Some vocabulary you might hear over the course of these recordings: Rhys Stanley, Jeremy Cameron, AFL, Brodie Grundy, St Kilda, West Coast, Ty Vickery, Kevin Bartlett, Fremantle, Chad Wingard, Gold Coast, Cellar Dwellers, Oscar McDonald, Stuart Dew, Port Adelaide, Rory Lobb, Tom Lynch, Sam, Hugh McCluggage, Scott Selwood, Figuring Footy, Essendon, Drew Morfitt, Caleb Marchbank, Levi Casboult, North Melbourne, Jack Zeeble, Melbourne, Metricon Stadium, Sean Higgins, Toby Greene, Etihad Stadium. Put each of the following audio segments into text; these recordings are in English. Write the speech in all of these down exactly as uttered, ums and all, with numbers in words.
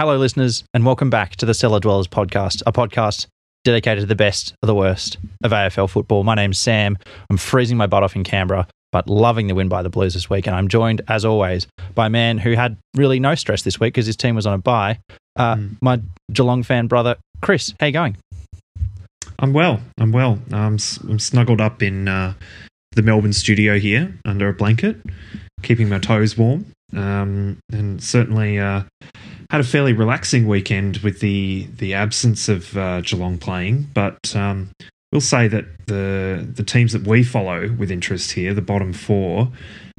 Hello, listeners, and welcome back to the Cellar Dwellers podcast, a podcast dedicated to the best of the worst of A F L football. My name's Sam. I'm freezing my butt off in Canberra, but loving the win by the Blues this week. And I'm joined, as always, by a man who had really no stress this week because his team was on a bye, uh, mm. my Geelong fan brother, Chris. How you going? I'm well. I'm well. I'm, I'm snuggled up in uh, the Melbourne studio here under a blanket, keeping my toes warm. Um, and certainly uh, had a fairly relaxing weekend with the the absence of uh, Geelong playing. But um, we'll say that the the teams that we follow with interest here, the bottom four,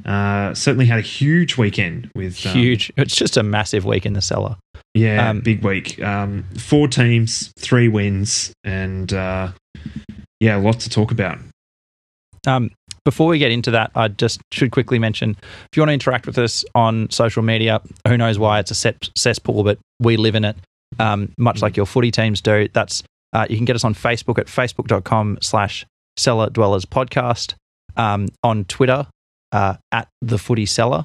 uh, certainly had a huge weekend. With um, huge. It's just a massive week in the cellar. Yeah, um, big week. Um, four teams, three wins, and uh, yeah, lots to talk about. Um, before we get into that, I just should quickly mention, if you want to interact with us on social media, who knows why it's a cesspool, but we live in it, um, much like your footy teams do. That's uh, you can get us on Facebook at facebook.com slash Cellar Dwellers Podcast, um, on Twitter uh, at The Footy Cellar.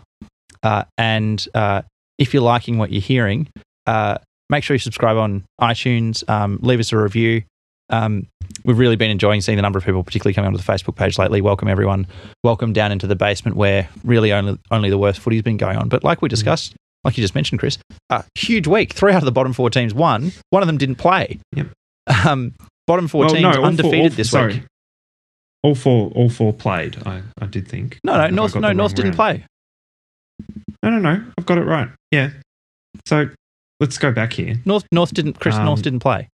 Uh, and uh, if you're liking what you're hearing, uh, make sure you subscribe on iTunes, um, leave us a review. Um, we've really been enjoying seeing the number of people particularly coming onto the Facebook page lately. Welcome, everyone. Welcome down into the basement where really only only the worst footy's been going on. But like we discussed, mm. like you just mentioned, Chris, a huge week. Three out of the bottom four teams won. One of them didn't play. Yep. Um, bottom four well, teams no, undefeated four, all, this sorry. week. All four all four played, I, I did think. No, no, North, no, North didn't round. play. No, no, no. I've got it right. Yeah. So let's go back here. North North didn't, Chris, um, North didn't play.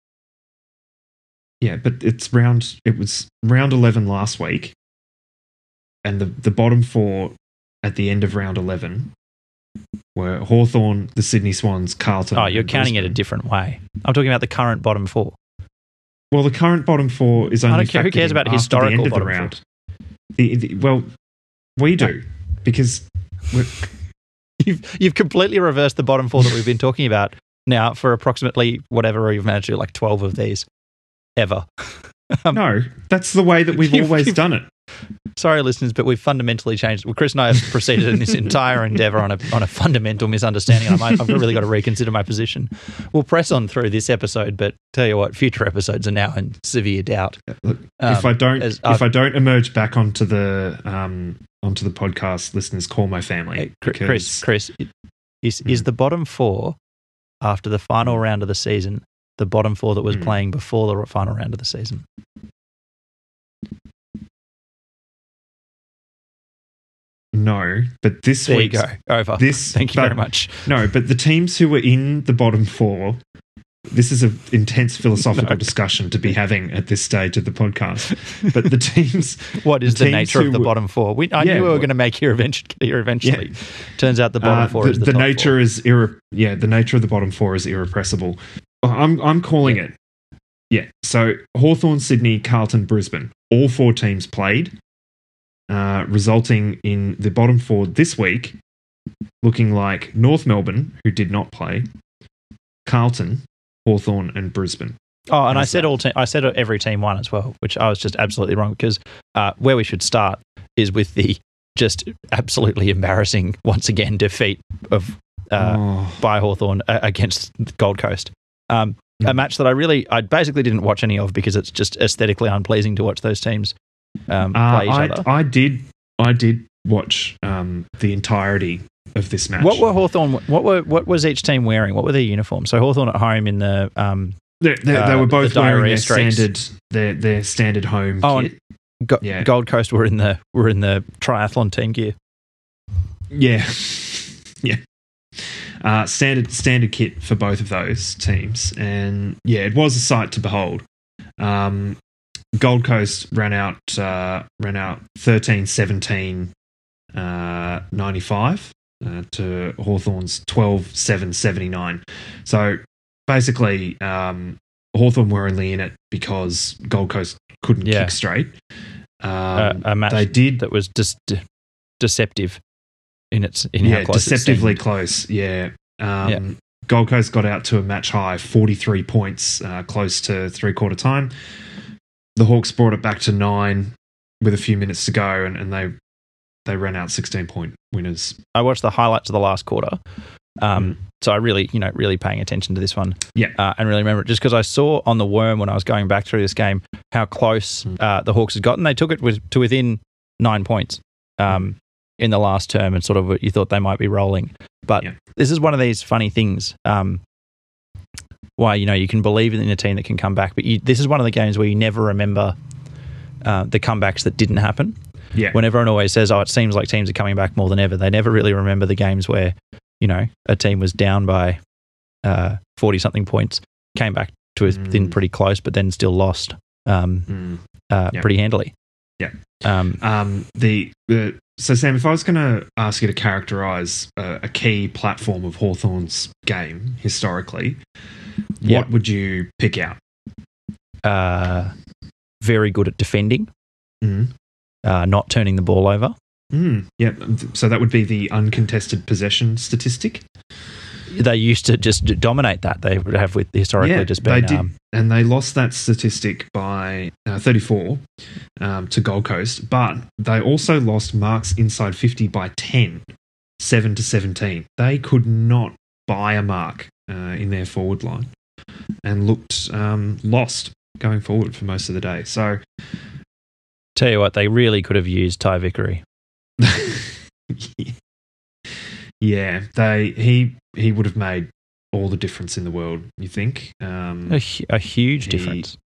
Yeah, but it's round. It was round eleven last week, and the, the bottom four at the end of round eleven were Hawthorn, the Sydney Swans, Carlton. Oh, you're counting Brisbane. It a different way. I'm talking about the current bottom four. Well, the current bottom four is only. I don't care. Who cares about historical the end bottom of the round? The, the, well, we do because we're you've you've completely reversed the bottom four that we've been talking about now for approximately whatever you've managed to do, like twelve of these. Ever. Um, no, that's the way that we've you, always you, done it. Sorry, listeners, but we've fundamentally changed. Well, Chris and I have proceeded in this entire endeavour on a on a fundamental misunderstanding. I might, I've really got to reconsider my position. We'll press on through this episode, but tell you what, future episodes are now in severe doubt. Look, um, if I don't, if I don't emerge back onto the um, onto the podcast, listeners, call my family. Hey, because, Chris, Chris, is mm. is the bottom four after the final round of the season? The bottom four that was mm. playing before the final round of the season. No, but this there week's... There you go. Over. This, Thank you but, very much. No, but the teams who were in the bottom four... This is an intense philosophical no. discussion to be having at this stage of the podcast. But the teams... what is the, the nature of the were, bottom four? We, I yeah, knew we were going to make here eventually. Yeah. Turns out the bottom uh, four the, is the, the top nature four. Is irre- yeah, the nature of the bottom four is irrepressible. I'm I'm calling yeah. it. Yeah. So Hawthorn, Sydney, Carlton, Brisbane. All four teams played, uh, resulting in the bottom four this week looking like North Melbourne, who did not play, Carlton, Hawthorn, and Brisbane. Oh, and How's I said that? all. Te- I said every team won as well, which I was just absolutely wrong because uh, where we should start is with the just absolutely embarrassing once again defeat of uh, oh. by Hawthorn uh, against Gold Coast. Um, a match that I really, I basically didn't watch any of because it's just aesthetically unpleasing to watch those teams um, play uh, each I, other. I did, I did watch um, the entirety of this match. What were Hawthorn? What were what was each team wearing? What were their uniforms? So Hawthorn at home in the um, they, they, uh, they were both the wearing their streaks. standard their their standard home. Oh, kit. Go- yeah. Gold Coast were in the were in the triathlon team gear. Yeah, yeah. Uh, standard standard kit for both of those teams. And, yeah, it was a sight to behold. Um, Gold Coast ran out uh, ran out thirteen seventeen uh, ninety-five uh, to Hawthorn's twelve seven seventy-nine. So, basically, um, Hawthorn were only in it because Gold Coast couldn't yeah. kick straight. Um, uh, a match they did that was just de- deceptive. In its in yeah, how close deceptively it's close. Yeah. Um, yeah, Gold Coast got out to a match high, forty-three points, uh, close to three quarter time. The Hawks brought it back to nine with a few minutes to go, and, and they they ran out sixteen point winners. I watched the highlights of the last quarter, Um, so I really, you know, really paying attention to this one, yeah, uh, and really remember it just because I saw on the worm when I was going back through this game how close uh, the Hawks had gotten. They took it with, to within nine points um, in the last term, and sort of you thought they might be rolling. But yeah. This is one of these funny things um, why you know you can believe in a team that can come back, but you, this is one of the games where you never remember uh, the comebacks that didn't happen. Yeah, when everyone always says, "Oh, it seems like teams are coming back more than ever," they never really remember the games where. You know, a team was down by uh, forty-something points, came back to within mm. pretty close, but then still lost um, mm. uh, yep. pretty handily. Yeah. Um, um, the, the So, Sam, if I was going to ask you to characterise uh, a key platform of Hawthorn's game historically, yep. what would you pick out? Uh, very good at defending, mm. uh, not turning the ball over. Mm, yeah, so that would be the uncontested possession statistic. They used to just dominate that. They would have with historically yeah, just been... They did, um, and they lost that statistic by uh, thirty-four um, to Gold Coast, but they also lost marks inside fifty by ten, seven to seventeen. They could not buy a mark uh, in their forward line and looked um, lost going forward for most of the day. So, tell you what, they really could have used Ty Vickery. yeah, they he he would have made all the difference in the world. You think um, a, a huge he, difference?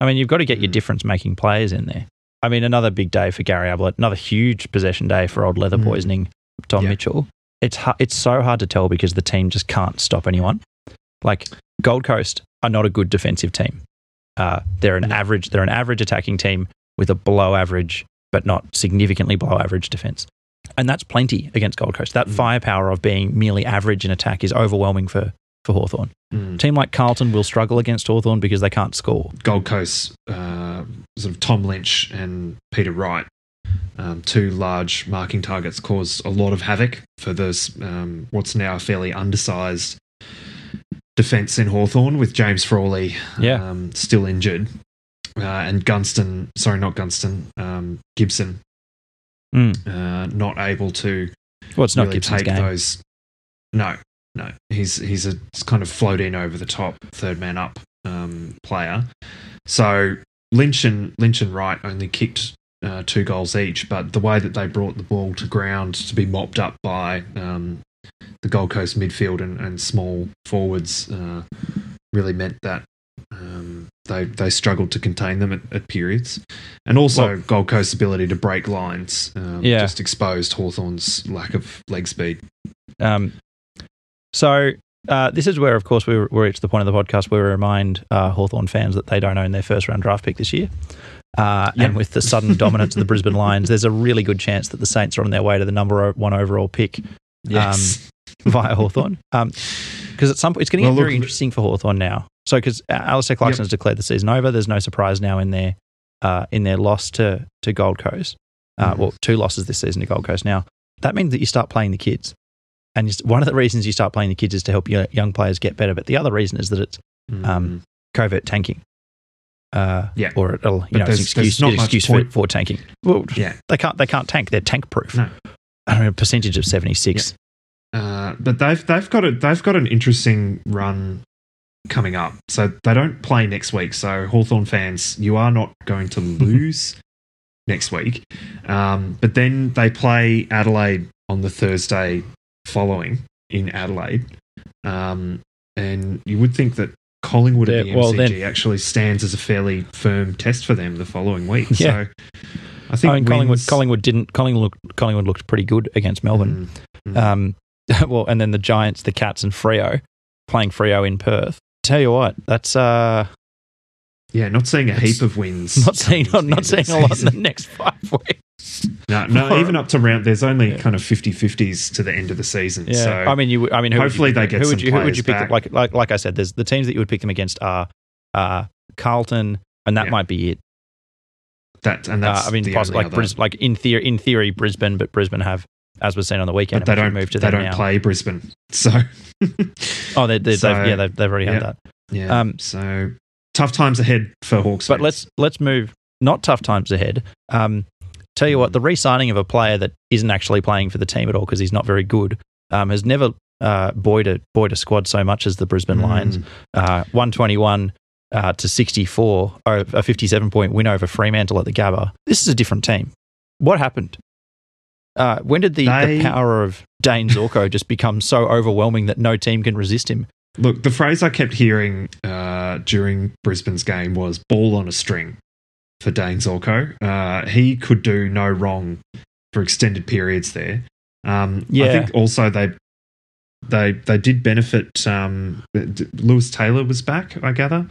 I mean, you've got to get your difference-making players in there. I mean, another big day for Gary Ablett, another huge possession day for old leather poisoning mm. Tom yeah. Mitchell. It's it's so hard to tell because the team just can't stop anyone. Like Gold Coast are not a good defensive team. Uh, they're an yeah. average. They're an average attacking team with a below-average, but not significantly below-average defence. And that's plenty against Gold Coast. That mm. firepower of being merely average in attack is overwhelming for, for Hawthorn. Mm. A team like Carlton will struggle against Hawthorn because they can't score. Gold Coast, uh, sort of Tom Lynch and Peter Wright, um, two large marking targets, caused a lot of havoc for this, um, what's now a fairly undersized defence in Hawthorn, with James Frawley yeah. um, still injured. Uh, and Gunston, sorry, not Gunston, um, Gibson. Mm. Uh, not able to well, it's not really Gibson's take game. Those. No, no. He's he's a kind of float in over the top, third man up um, player. So Lynch and Lynch and Wright only kicked uh, two goals each, but the way that they brought the ball to ground to be mopped up by um, the Gold Coast midfield and, and small forwards uh, really meant that um, they they struggled to contain them at, at periods, and also well, Gold Coast's ability to break lines um, yeah. just exposed Hawthorn's lack of leg speed. Um, so uh, this is where, of course, we we're at the point of the podcast where we remind uh, Hawthorn fans that they don't own their first round draft pick this year. Uh, yep. And with the sudden dominance of the Brisbane Lions, there's a really good chance that the Saints are on their way to the number one overall pick. Yes. Um, via Hawthorn, because um, at some point it's going to well, get very look, interesting for Hawthorn now. So because Alistair Clarkson's yep. declared the season over, there's no surprise now in their uh, in their loss to to Gold Coast. Uh, mm-hmm. Well, two losses this season to Gold Coast. Now that means that you start playing the kids, and you, one of the reasons you start playing the kids is to help your young players get better. But the other reason is that it's mm-hmm. um, covert tanking. Uh, yeah, or it'll, you know, it's an excuse, not it's excuse for, for tanking. Well, yeah, they can't they can't tank. They're tank proof. No. I mean, a percentage of seventy-six. Yeah. Uh, but they've they've got a, they've got an interesting run coming up. So they don't play next week. So Hawthorn fans, you are not going to lose next week. Um, but then they play Adelaide on the Thursday following in Adelaide, um, and you would think that Collingwood yeah, at the well, M C G then- actually stands as a fairly firm test for them the following week. Yeah. So I think I mean, Collingwood Collingwood didn't Collingwood Collingwood looked pretty good against Melbourne. Mm, mm. Um, Well, and then the Giants, the Cats, and Freo, playing Freo in Perth. Tell you what, that's uh, yeah, not seeing a heap of wins. Not seeing, not, not seeing a lot in the next five weeks. No, no, or, even up to round, there's only yeah. kind of fifty-fifties to the end of the season. Yeah, so I mean, you, I mean, hopefully you, they get who some would you, players who would you pick back. Them? Like, like, like I said, there's the teams that you would pick them against are uh, Carlton, and that yeah. might be it. That and that's uh, I mean, the possibly, like Bris- like in theory, in theory, Brisbane, but Brisbane have. As was seen on the weekend, but they don't move to. They don't now. Play Brisbane, so oh, they, they, so, they've, yeah, they've, they've already had yeah, that. Yeah, um, so tough times ahead for Hawks. But fans. let's let's move. Not tough times ahead. Um, tell you what, the re-signing of a player that isn't actually playing for the team at all because he's not very good um, has never uh, buoyed a, buoyed a squad so much as the Brisbane mm. Lions. Uh, one twenty-one uh, to sixty-four, or a fifty-seven point win over Fremantle at the Gabba. This is a different team. What happened? Uh, when did the, they... the power of Dane Zorko just become so overwhelming that no team can resist him? Look, the phrase I kept hearing uh, during Brisbane's game was ball on a string for Dane Zorko. Uh, he could do no wrong for extended periods there. Um, yeah. I think also they they they did benefit. Um, Lewis Taylor was back, I gather.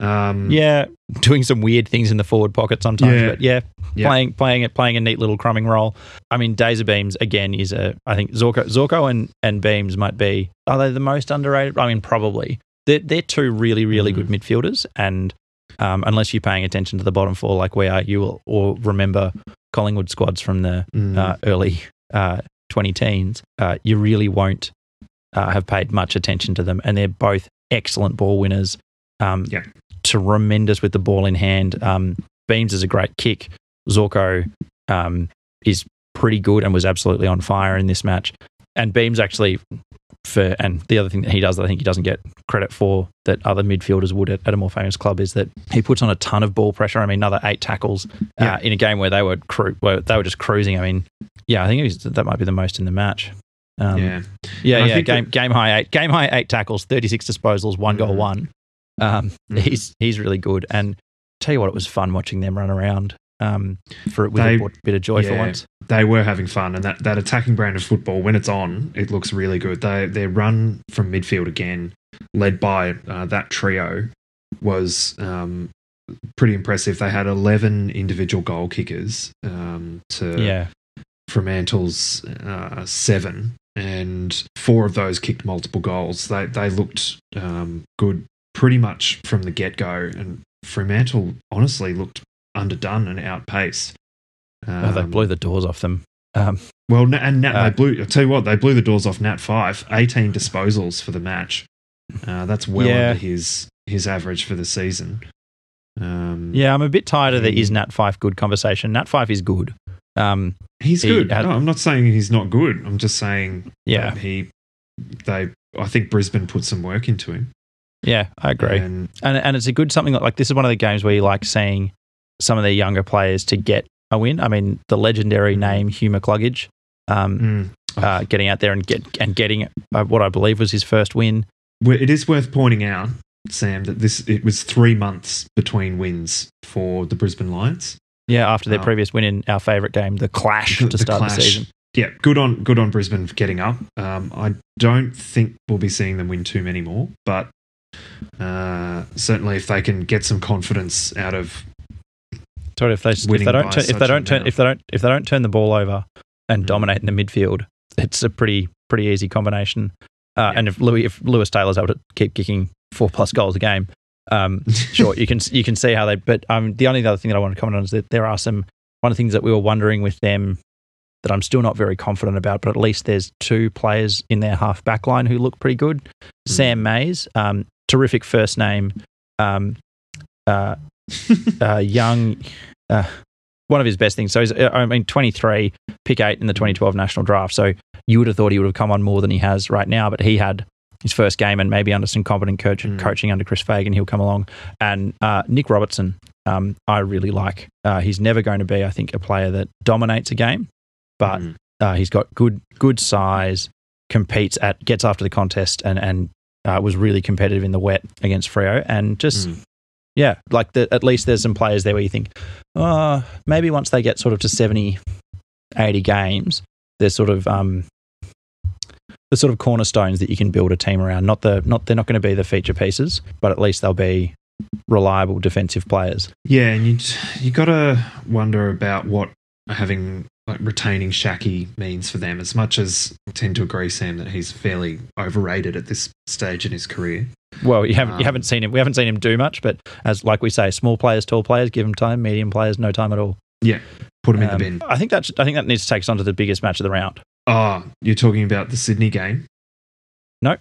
Um, yeah, doing some weird things in the forward pocket sometimes, yeah, but yeah, yeah, playing playing it playing a neat little crumbing role. I mean, Daisy Beams again is a. I think Zorko Zorko and, and Beams might be. Are they the most underrated? I mean, probably. They're they're two really really mm. good midfielders, and um, unless you're paying attention to the bottom four like we are, you will or remember Collingwood squads from the mm. uh, early uh, twenty teens. Uh, you really won't uh, have paid much attention to them, and they're both excellent ball winners. Um, yeah. Tremendous with the ball in hand. Um, Beams is a great kick. Zorko um, is pretty good and was absolutely on fire in this match. And Beams actually, for and the other thing that he does that I think he doesn't get credit for that other midfielders would at, at a more famous club is that he puts on a ton of ball pressure. I mean, another eight tackles yeah. uh, in a game where they were cru- where they were just cruising. I mean, yeah, I think it was, that might be the most in the match. Um, yeah, yeah, yeah. Game that- game high eight game high eight tackles, thirty-six disposals, one mm-hmm. goal, one. Um, mm. he's he's really good, and tell you what, it was fun watching them run around um, for with they, a bit of joy yeah, for once. They were having fun, and that, that attacking brand of football, when it's on, it looks really good. They their run from midfield again, led by uh, that trio, was um, pretty impressive. They had eleven individual goal kickers um, to yeah. Fremantle's uh, seven, and four of those kicked multiple goals. They they looked um, good. Pretty much from the get-go, and Fremantle honestly looked underdone and outpaced. Um, oh, they blew the doors off them. Um, well, and Nat, uh, they blew. I'll tell you what, they blew the doors off Nat Fyfe. eighteen disposals for the match. Uh, that's well yeah. under his his average for the season. Um, yeah, I'm a bit tired of the "is Nat Fyfe good" conversation. Nat Fyfe is good. Um, he's he good. Had, no, I'm not saying he's not good. I'm just saying yeah. he. They, I think Brisbane put some work into him. Yeah, I agree. And, and and it's a good something like, like this is one of the games where you like seeing some of the younger players to get a win. I mean, the legendary name, Hugh McCluggage, um, mm. uh, getting out there and get and getting uh, what I believe was his first win. It is worth pointing out, Sam, that this it was three months between wins for the Brisbane Lions. Yeah, after their um, previous win in our favourite game, the Clash, the, to start the, clash. the season. Yeah, good on, good on Brisbane for getting up. Um, I don't think we'll be seeing them win too many more, but... Uh, certainly, if they can get some confidence out of, sorry, if they if they don't turn, if they don't turn if they don't if they don't turn the ball over and mm. dominate in the midfield, it's a pretty pretty easy combination. Uh, yeah. And if Louis if Lewis Taylor's able to keep kicking four plus goals a game, um, sure you can you can see how they. But um, the only other thing that I want to comment on is that there are some one of the things that we were wondering with them that I'm still not very confident about, but at least there's two players in their half back line who look pretty good. Mm. Sam Mays. Um, Terrific first name, um, uh, uh, young, uh, one of his best things. So, he's, I mean, twenty-three, pick eight in the twenty twelve national draft. So, you would have thought he would have come on more than he has right now, but he had his first game and maybe under some competent coach, mm. coaching under Chris Fagan, he'll come along. And uh, Nick Robertson, um, I really like. Uh, he's never going to be, I think, a player that dominates a game, but mm. uh, he's got good good size, competes at, gets after the contest and, and, Uh, was really competitive in the wet against Freo, and just, mm. yeah, like the, at least there's some players there where you think, oh, maybe once they get sort of to seventy, eighty games, there's sort of um, the sort of cornerstones that you can build a team around. Not the not they're not going to be the feature pieces, but at least they'll be reliable defensive players. Yeah, and you you got to wonder about what having like retaining Shaki means for them, as much as I tend to agree, Sam, that he's fairly overrated at this stage in his career. Well, you haven't um, you haven't seen him. We haven't seen him do much, but as like we say, small players, tall players, give him time. Medium players, no time at all. Yeah, put him um, in the bin. I think that I think that needs to take us on to the biggest match of the round. Oh, you're talking about the Sydney game? No.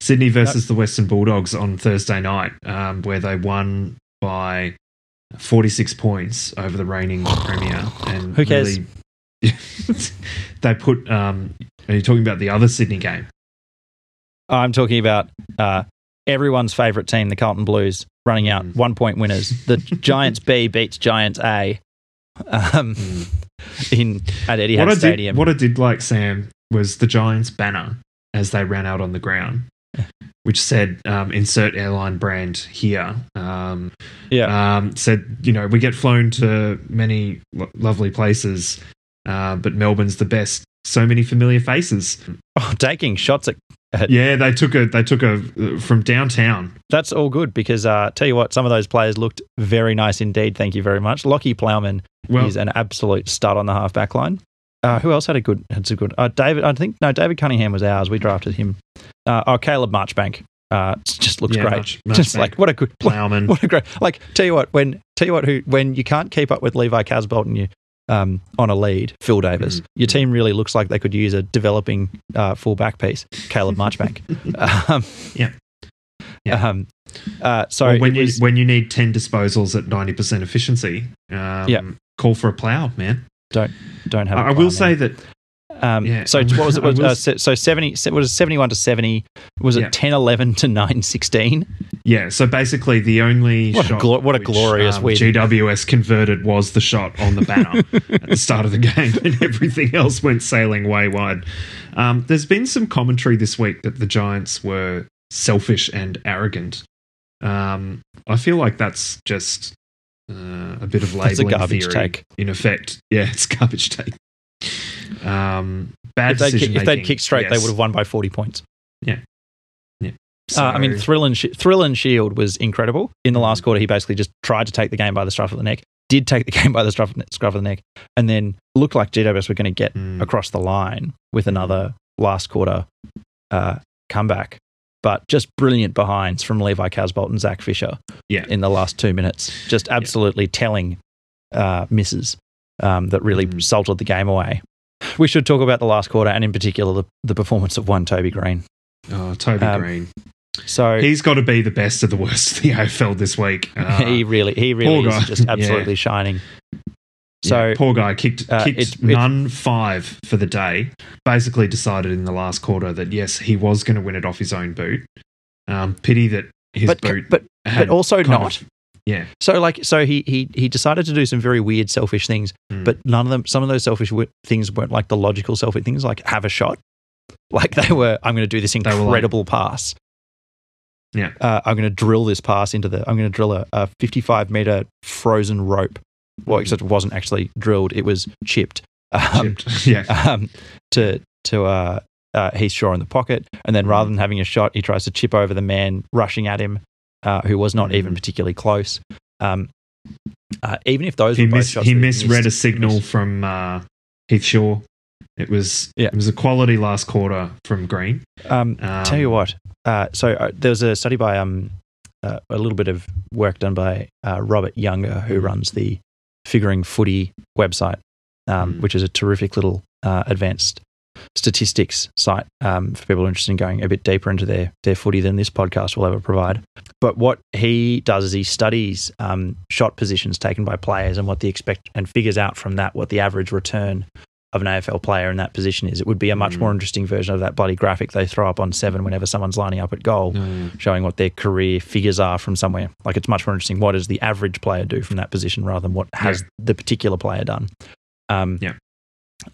Sydney versus no. the Western Bulldogs on Thursday night, um, where they won by forty-six points over the reigning premier, and who cares? Really, they put um, Are you talking about the other Sydney game? I'm talking about uh, everyone's favourite team, the Carlton Blues, running out mm. one-point winners. The Giants B beats Giants A um, mm. in at Etihad what Stadium. I did, what I did like, Sam, was the Giants banner as they ran out on the ground, which said, um, insert airline brand here. Um, yeah. Um, said, you know, we get flown to many lo- lovely places, uh, but Melbourne's the best. So many familiar faces. Oh, taking shots at... at yeah, they took a, they took a, uh, from downtown. That's all good because, uh, tell you what, some of those players looked very nice indeed. Thank you very much. Lockie Plowman well, is an absolute stud on the half-back line. Uh, who else had a good... Had a good uh, David, I think... No, David Cunningham was ours. We drafted him. Uh, oh, Caleb Marchbank. Uh, just looks yeah, great. March, Marchbank. Just like, what a good... Plowman. What a great... Like, tell you what, when tell you what, who when you can't keep up with Levi Casboult and you... Um, on a lead, Phil Davis. Mm. Your team really looks like they could use a developing uh, full-back piece, Caleb Marchbank. um, yeah. yeah. Um, uh, so well, when, you, was, when you need ten disposals at ninety percent efficiency, um, yeah. call for a plough, man. Don't don't have I, a plough, I will man. say that... Um, yeah. So what was it? Was, uh, so seventy was it seventy-one to seventy? Was it yeah. ten eleven to nine sixteen? Yeah. So basically, the only what shot a glo- what which, a glorious um, win G W S converted was the shot on the banner at the start of the game, and everything else went sailing wayward. Um, there's been some commentary this week that the Giants were selfish and arrogant. Um, I feel like that's just uh, a bit of labeling that's a garbage theory. Take. In effect, yeah, it's garbage take. Um, bad if, they'd decision kick, if they'd kicked straight, yes. they would have won by forty points. Yeah, yeah. So, uh, I mean, Thrill and Sh- Thrill and Shield was incredible in the last quarter. He basically just tried to take the game by the scruff of the neck. Did take the game by the scruff of the neck, and then looked like G W S were going to get mm. across the line with another last quarter uh, comeback. But just brilliant behinds from Levi Casboult and Zach Fisher. Yeah. in the last two minutes, just absolutely yeah. telling uh, misses um, that really mm. salted the game away. We should talk about the last quarter and, in particular, the, the performance of one Toby Greene. Oh, Toby um, Greene! So he's got to be the best of the worst of the A F L this week. Uh, he really, he really is guy. just absolutely yeah. shining. So yeah, poor guy kicked uh, kicked it, none it, five for the day. Basically, decided in the last quarter that yes, he was going to win it off his own boot. Um, pity that his but, boot, but had but also not. Of, Yeah. So like, so he he he decided to do some very weird, selfish things, mm. but none of them. Some of those selfish w- things weren't like the logical, selfish things, like have a shot. Like they were, I'm going to do this incredible like, pass. Yeah. Uh, I'm going to drill this pass into the. I'm going to drill a, a fifty-five meter frozen rope. Well, mm. except it wasn't actually drilled; it was chipped. Um, chipped. Yeah. Um, to to uh, uh, Heath Shaw in the pocket, and then rather than having a shot, he tries to chip over the man rushing at him. Uh, who was not even particularly close. Um, uh, even if those he were both missed, shots... He misread missed, a signal from uh, Heath Shaw. It was yeah. it was a quality last quarter from Greene. Um, um, tell you what. Uh, so uh, there was a study by... Um, uh, a little bit of work done by uh, Robert Younger, who runs the Figuring Footy website, um, mm. which is a terrific little uh, advanced statistics site um, for people who are interested in going a bit deeper into their their footy than this podcast will ever provide. But what he does is he studies um, shot positions taken by players and what the expect and figures out from that what the average return of an A F L player in that position is. It would be a much mm. more interesting version of that bloody graphic they throw up on Seven whenever someone's lining up at goal, mm. showing what their career figures are from somewhere. Like it's much more interesting. What does the average player do from that position rather than what has yeah. the particular player done? Um, yeah.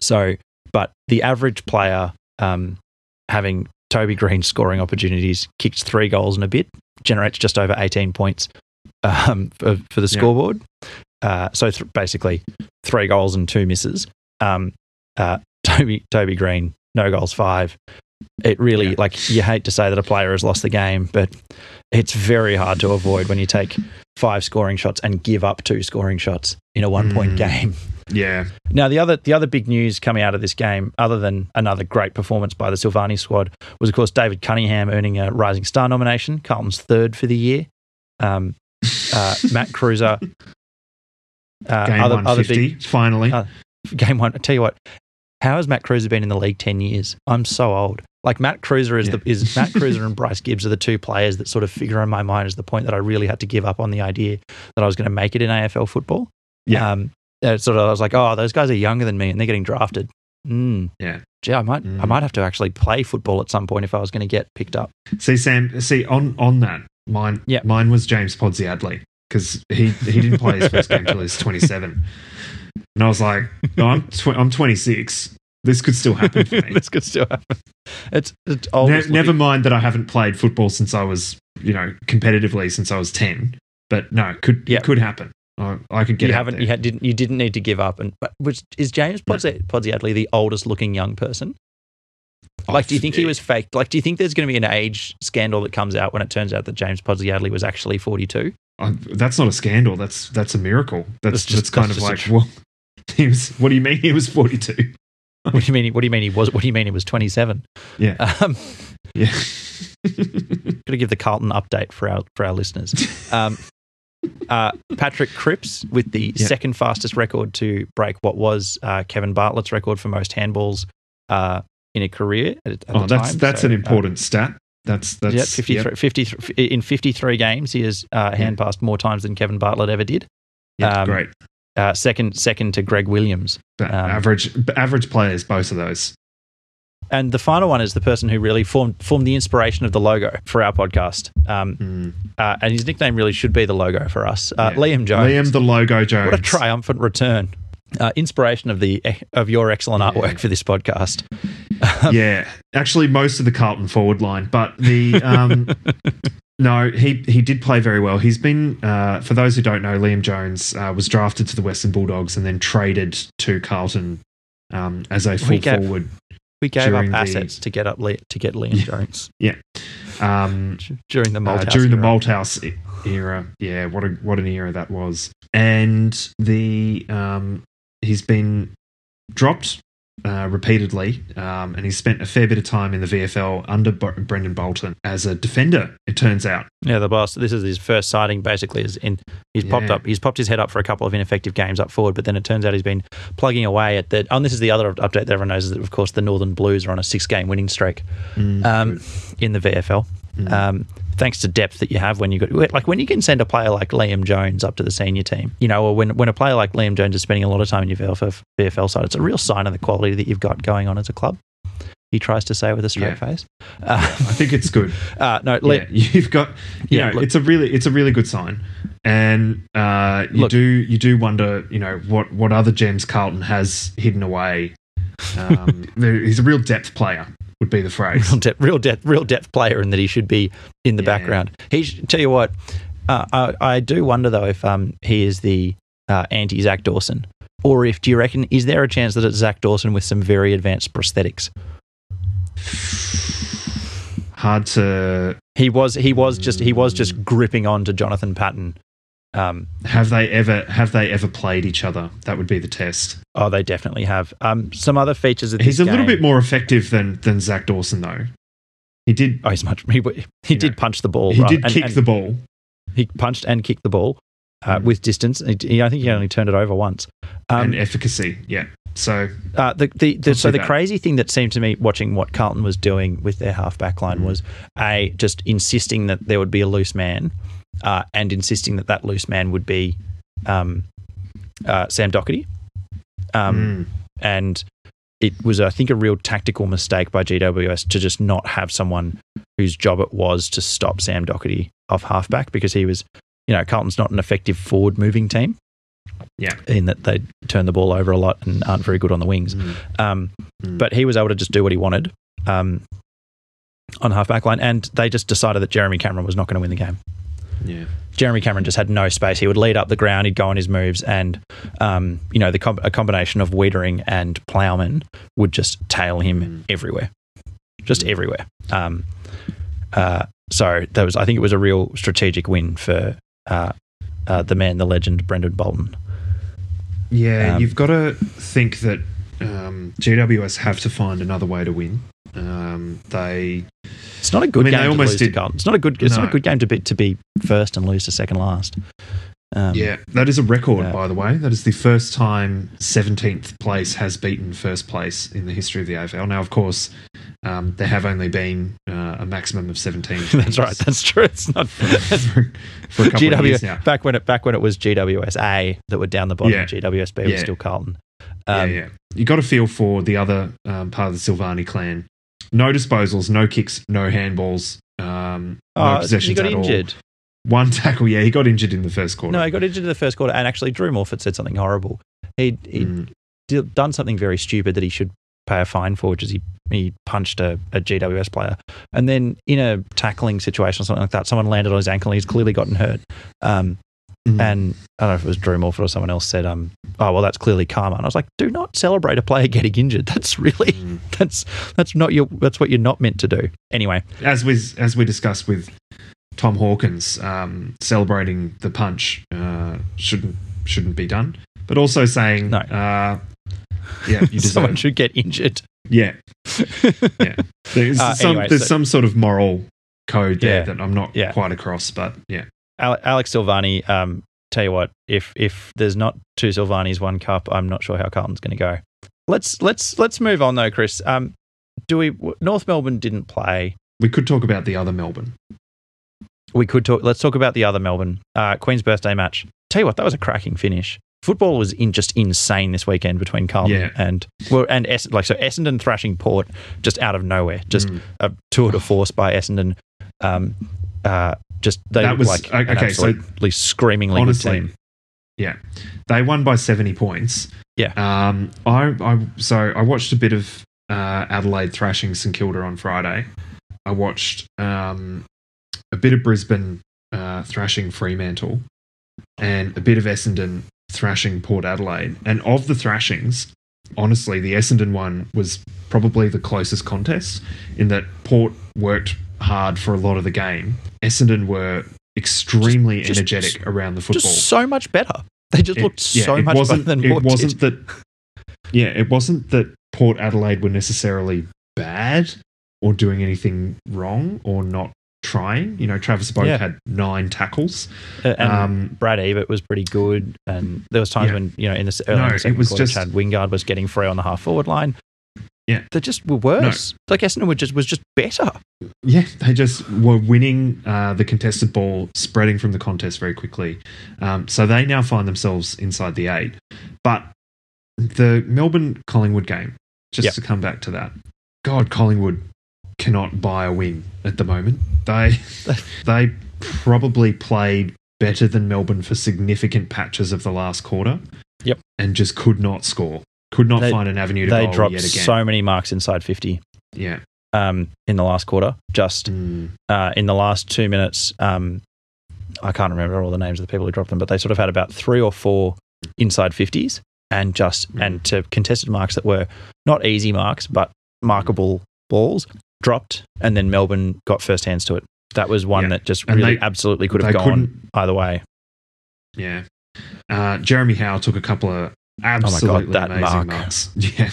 So. But the average player, um, having Toby Greene's scoring opportunities, kicked three goals and a bit, generates just over eighteen points um, for, for the scoreboard. Yeah. Uh, so th- basically, three goals and two misses. Um, uh, Toby Toby Greene, no goals, five. It really, yeah. like, you hate to say that a player has lost the game, but it's very hard to avoid when you take five scoring shots and give up two scoring shots in a one-point mm. game. Yeah. Now, the other the other big news coming out of this game, other than another great performance by the Silvani squad, was, of course, David Cunningham earning a Rising Star nomination, Carlton's third for the year. Um, uh, Matt Kreuzer. Uh, game other, one fifty, other big, finally. Uh, game one. I tell you what, how has Matt Kreuzer been in the league ten years? I'm so old. Like, Matt Kreuzer is yeah. the is Matt Kreuzer and Bryce Gibbs are the two players that sort of figure in my mind as the point that I really had to give up on the idea that I was going to make it in A F L football. Yeah. Um, sort of, I was like, oh, those guys are younger than me and they're getting drafted. Mm. Yeah. gee, I might mm. I might have to actually play football at some point if I was going to get picked up. See, Sam, see, on, on that, mine yep. mine was James Podsiadly, because he, he didn't play his first game until he was twenty-seven. And I was like, no, I'm tw- I'm twenty-six. This could still happen for me. This could still happen. It's, it's always ne- never mind that I haven't played football since I was, you know, competitively since I was ten. But no, it could yep. it could happen. I, I could get. You haven't. There. You had, didn't. You didn't need to give up. And but which is James Podsiadly, Podsiadly the oldest looking young person? Like, do you think he was faked? Like, do you think there's going to be an age scandal that comes out when it turns out that James Podsiadly was actually forty-two? Uh, that's not a scandal. That's that's a miracle. That's, that's just that's kind that's of like, a, well, he was. What do you mean he was forty-two? What do you mean? What do you mean he was? What do you mean he was twenty-seven? Yeah. Um, yeah. Got to give the Carlton update for our for our listeners. Um, uh, Patrick Cripps with the yeah. second fastest record to break what was uh, Kevin Bartlett's record for most handballs uh, in a career. At, at oh, the that's time. that's so, an important um, stat. That's that's yeah, fifty-three, yep. fifty-three in fifty-three games. He has uh, hand passed more times than Kevin Bartlett ever did. Yeah, um, great. Uh, second, second to Greg Williams. Um, average, average players, both of those. And the final one is the person who really formed formed the inspiration of the logo for our podcast. Um, mm. uh, and his nickname really should be the logo for us. Uh, yeah. Liam Jones. Liam the Logo Jones. What a triumphant return! Uh, inspiration of the of your excellent artwork yeah. for this podcast. Um, yeah, actually, most of the Carlton forward line, but the um, no, he he did play very well. He's been uh, for those who don't know, Liam Jones uh, was drafted to the Western Bulldogs and then traded to Carlton um, as a full gave- forward. We gave up assets the, to get up to get Liam yeah, Jones. Yeah, um, during the Malthouse uh, during the era. Malthouse era. Yeah, what a what an era that was. And the um, he's been dropped uh, repeatedly, um, and he's spent a fair bit of time in the V F L under Bo- Brendan Bolton as a defender. It turns out. Yeah, the boss. This is his first sighting. Basically, is in he's yeah. popped up. He's popped his head up for a couple of ineffective games up forward, but then it turns out he's been plugging away at the. Oh, and this is the other update that everyone knows is that of course the Northern Blues are on a six-game winning streak mm, um, in the V F L. Mm. Um, thanks to depth that you have when you got like when you can send a player like Liam Jones up to the senior team, you know, or when when a player like Liam Jones is spending a lot of time in your V F L side, it's a real sign of the quality that you've got going on as a club. He tries to say with a straight yeah. face. Uh, I think it's good. Uh, no, yeah, you've got. You yeah, know, look, it's a really, it's a really good sign, and uh, you look, do, you do wonder, you know, what what other gems Carlton has hidden away. Um, there, he's a real depth player, would be the phrase. Real depth, real depth, real depth player, in that he should be in the yeah. background. He should, tell you what, uh, I, I do wonder though if um, he is the uh, anti Zach Dawson, or if do you reckon is there a chance that it's Zach Dawson with some very advanced prosthetics? Hard to. He was. He was just. He was just gripping on to Jonathan Patton. Um, have they ever? Have they ever played each other? That would be the test. Oh, they definitely have. Um, some other features. Of this He's a game, little bit more effective than than Zach Dawson, though. He did. Oh, he's much. He, he did know, punch the ball. He right? did and, kick and, the ball. He punched and kicked the ball uh, mm. with distance. He, I think he only turned it over once. Um, and efficacy. Yeah. So uh, the the, the so the that. crazy thing that seemed to me watching what Carlton was doing with their half back line mm. was a just insisting that there would be a loose man, uh, and insisting that that loose man would be um, uh, Sam Doherty, um, mm. and it was I think a real tactical mistake by G W S to just not have someone whose job it was to stop Sam Doherty off half back because he was you know Carlton's not an effective forward moving team. Yeah, in that they turn the ball over a lot and aren't very good on the wings. Mm. Um, mm. But he was able to just do what he wanted um, on half-back line, and they just decided that Jeremy Cameron was not going to win the game. Yeah, Jeremy Cameron just had no space. He would lead up the ground, he'd go on his moves, and um, you know the com- a combination of Wiedering and Plowman would just tail him mm. everywhere, just mm. everywhere. Um, uh, so that was, I think, it was a real strategic win for uh, uh, the man, the legend, Brendan Bolton. Yeah, um, you've got to think that um, G W S have to find another way to win. Um, they it's not a good I mean, game to lose did, to Carlton. It's not a good. It's no. not a good game to be to be first and lose to second last. Um, yeah, that is a record, uh, by the way. That is the first time seventeenth place has beaten first place in the history of the A F L. Now, of course, um, there have only been uh, a maximum of seventeen. That's right. That's true. It's not for, for, for a couple G W, of years now. Back when it back when it was G W S A that were down the bottom, yeah. G W S B yeah. was still Carlton. Um, yeah, yeah. You got a feel for the other um, part of the Silvani clan. No disposals, no kicks, no handballs, um, uh, no possessions at all. He got injured. One tackle, yeah. He got injured in the first quarter. No, he got injured in the first quarter. And actually, Drew Morfitt said something horrible. He'd, he'd mm. did, done something very stupid that he should pay a fine for, which is he, he punched a, a G W S player. And then in a tackling situation or something like that, someone landed on his ankle and he's clearly gotten hurt. Um, mm. And I don't know if it was Drew Morfitt or someone else said, um, oh, well, that's clearly karma. And I was like, do not celebrate a player getting injured. That's really, mm. that's that's not your, that's what you're not meant to do. Anyway. As we, as we discussed with Tom Hawkins, um, celebrating the punch uh, shouldn't shouldn't be done. But also saying, no. uh, yeah, you someone should get injured. Yeah, yeah. There's, uh, some, anyway, there's so, some sort of moral code there yeah, that I'm not yeah. quite across. But yeah, Alex Silvani. Um, tell you what, if if there's not two Silvanis, one cup, I'm not sure how Carlton's going to go. Let's let's let's move on though, Chris. Um, do we? North Melbourne didn't play. We could talk about the other Melbourne. We could talk. Let's talk about the other Melbourne. Uh, Queen's birthday match. Tell you what, that was a cracking finish. Football was in just insane this weekend between Carlton yeah. and well, and es- like so Essendon thrashing Port just out of nowhere. Just mm. a tour de force by Essendon. Um, uh, just they were like okay, an absolutely so, screamingly honestly, good team. Yeah, they won by seventy points. Yeah. Um, I I so I watched a bit of uh, Adelaide thrashing St Kilda on Friday. I watched. Um, A bit of Brisbane uh, thrashing Fremantle and a bit of Essendon thrashing Port Adelaide. And of the thrashings, honestly, the Essendon one was probably the closest contest in that Port worked hard for a lot of the game. Essendon were extremely just, energetic just, around the football. Just so much better. They just it, looked yeah, so much better than Port it wasn't did. That, yeah, it wasn't that Port Adelaide were necessarily bad or doing anything wrong or not trying. You know, Travis Boak yeah. had nine tackles. Uh, and um, Brad Ebert was pretty good. And there was times yeah. when, you know, in the early no, in the second it was quarter, just, Chad Wingard was getting free on the half-forward line. Yeah. They just were worse. No. Like, Essendon was just, was just better. Yeah, they just were winning uh, the contested ball, spreading from the contest very quickly. Um, so they now find themselves inside the eight. But the Melbourne-Collingwood game, just yep. to come back to that, God, Collingwood cannot buy a win at the moment. They they probably played better than Melbourne for significant patches of the last quarter. Yep. And just could not score. Could not they, find an avenue to go yet again. They dropped so many marks inside fifty. Yeah. Um, in the last quarter. Just mm. uh, in the last two minutes, um, I can't remember all the names of the people who dropped them, but they sort of had about three or four inside fifties and just mm. and to contested marks that were not easy marks, but markable balls. Dropped, and then Melbourne got first hands to it. That was one yeah. that just and really they, absolutely could have gone either way. Yeah. Uh, Jeremy Howe took a couple of absolutely oh my God, that amazing mark. marks. Yeah.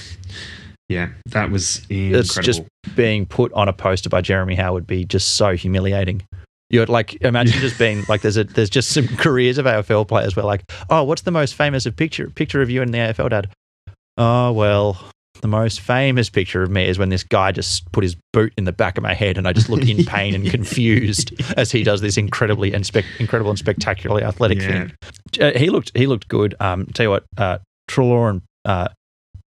Yeah. That was incredible. It's just being put on a poster by Jeremy Howe would be just so humiliating. You're like, imagine yeah. just being like, there's a, there's just some careers of A F L players where like, oh, what's the most famous of picture picture of you in the A F L, Dad? Oh, well... The most famous picture of me is when this guy just put his boot in the back of my head and I just looked in pain and confused as he does this incredibly and spe- incredible and spectacularly athletic yeah. thing. Uh, he looked he looked good. Um, tell you what, uh, Treloar and uh,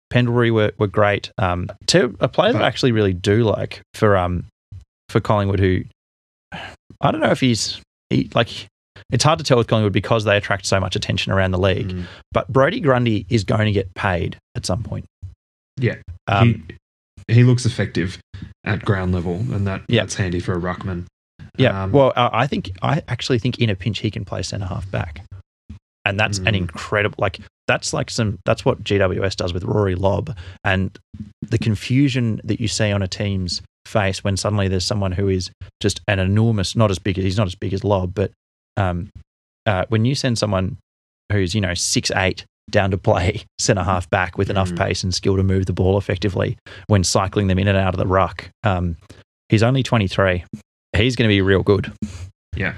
Pendlebury were, were great. Um, to a player but, that I actually really do like for um for Collingwood who, I don't know if he's, he, like, it's hard to tell with Collingwood because they attract so much attention around the league, mm. but Brodie Grundy is going to get paid at some point. Yeah, um, he, he looks effective at ground level, and that, yeah. that's handy for a ruckman. Yeah, um, well, uh, I think I actually think in a pinch he can play centre half back, and that's mm. an incredible like that's like some that's what G W S does with Rory Lobb, and the confusion that you see on a team's face when suddenly there's someone who is just an enormous, not as big he's not as big as Lobb, but um, uh, when you send someone who's you know six eight down to play centre half back with enough mm. pace and skill to move the ball effectively when cycling them in and out of the ruck. Um, he's only twenty-three. He's going to be real good. Yeah.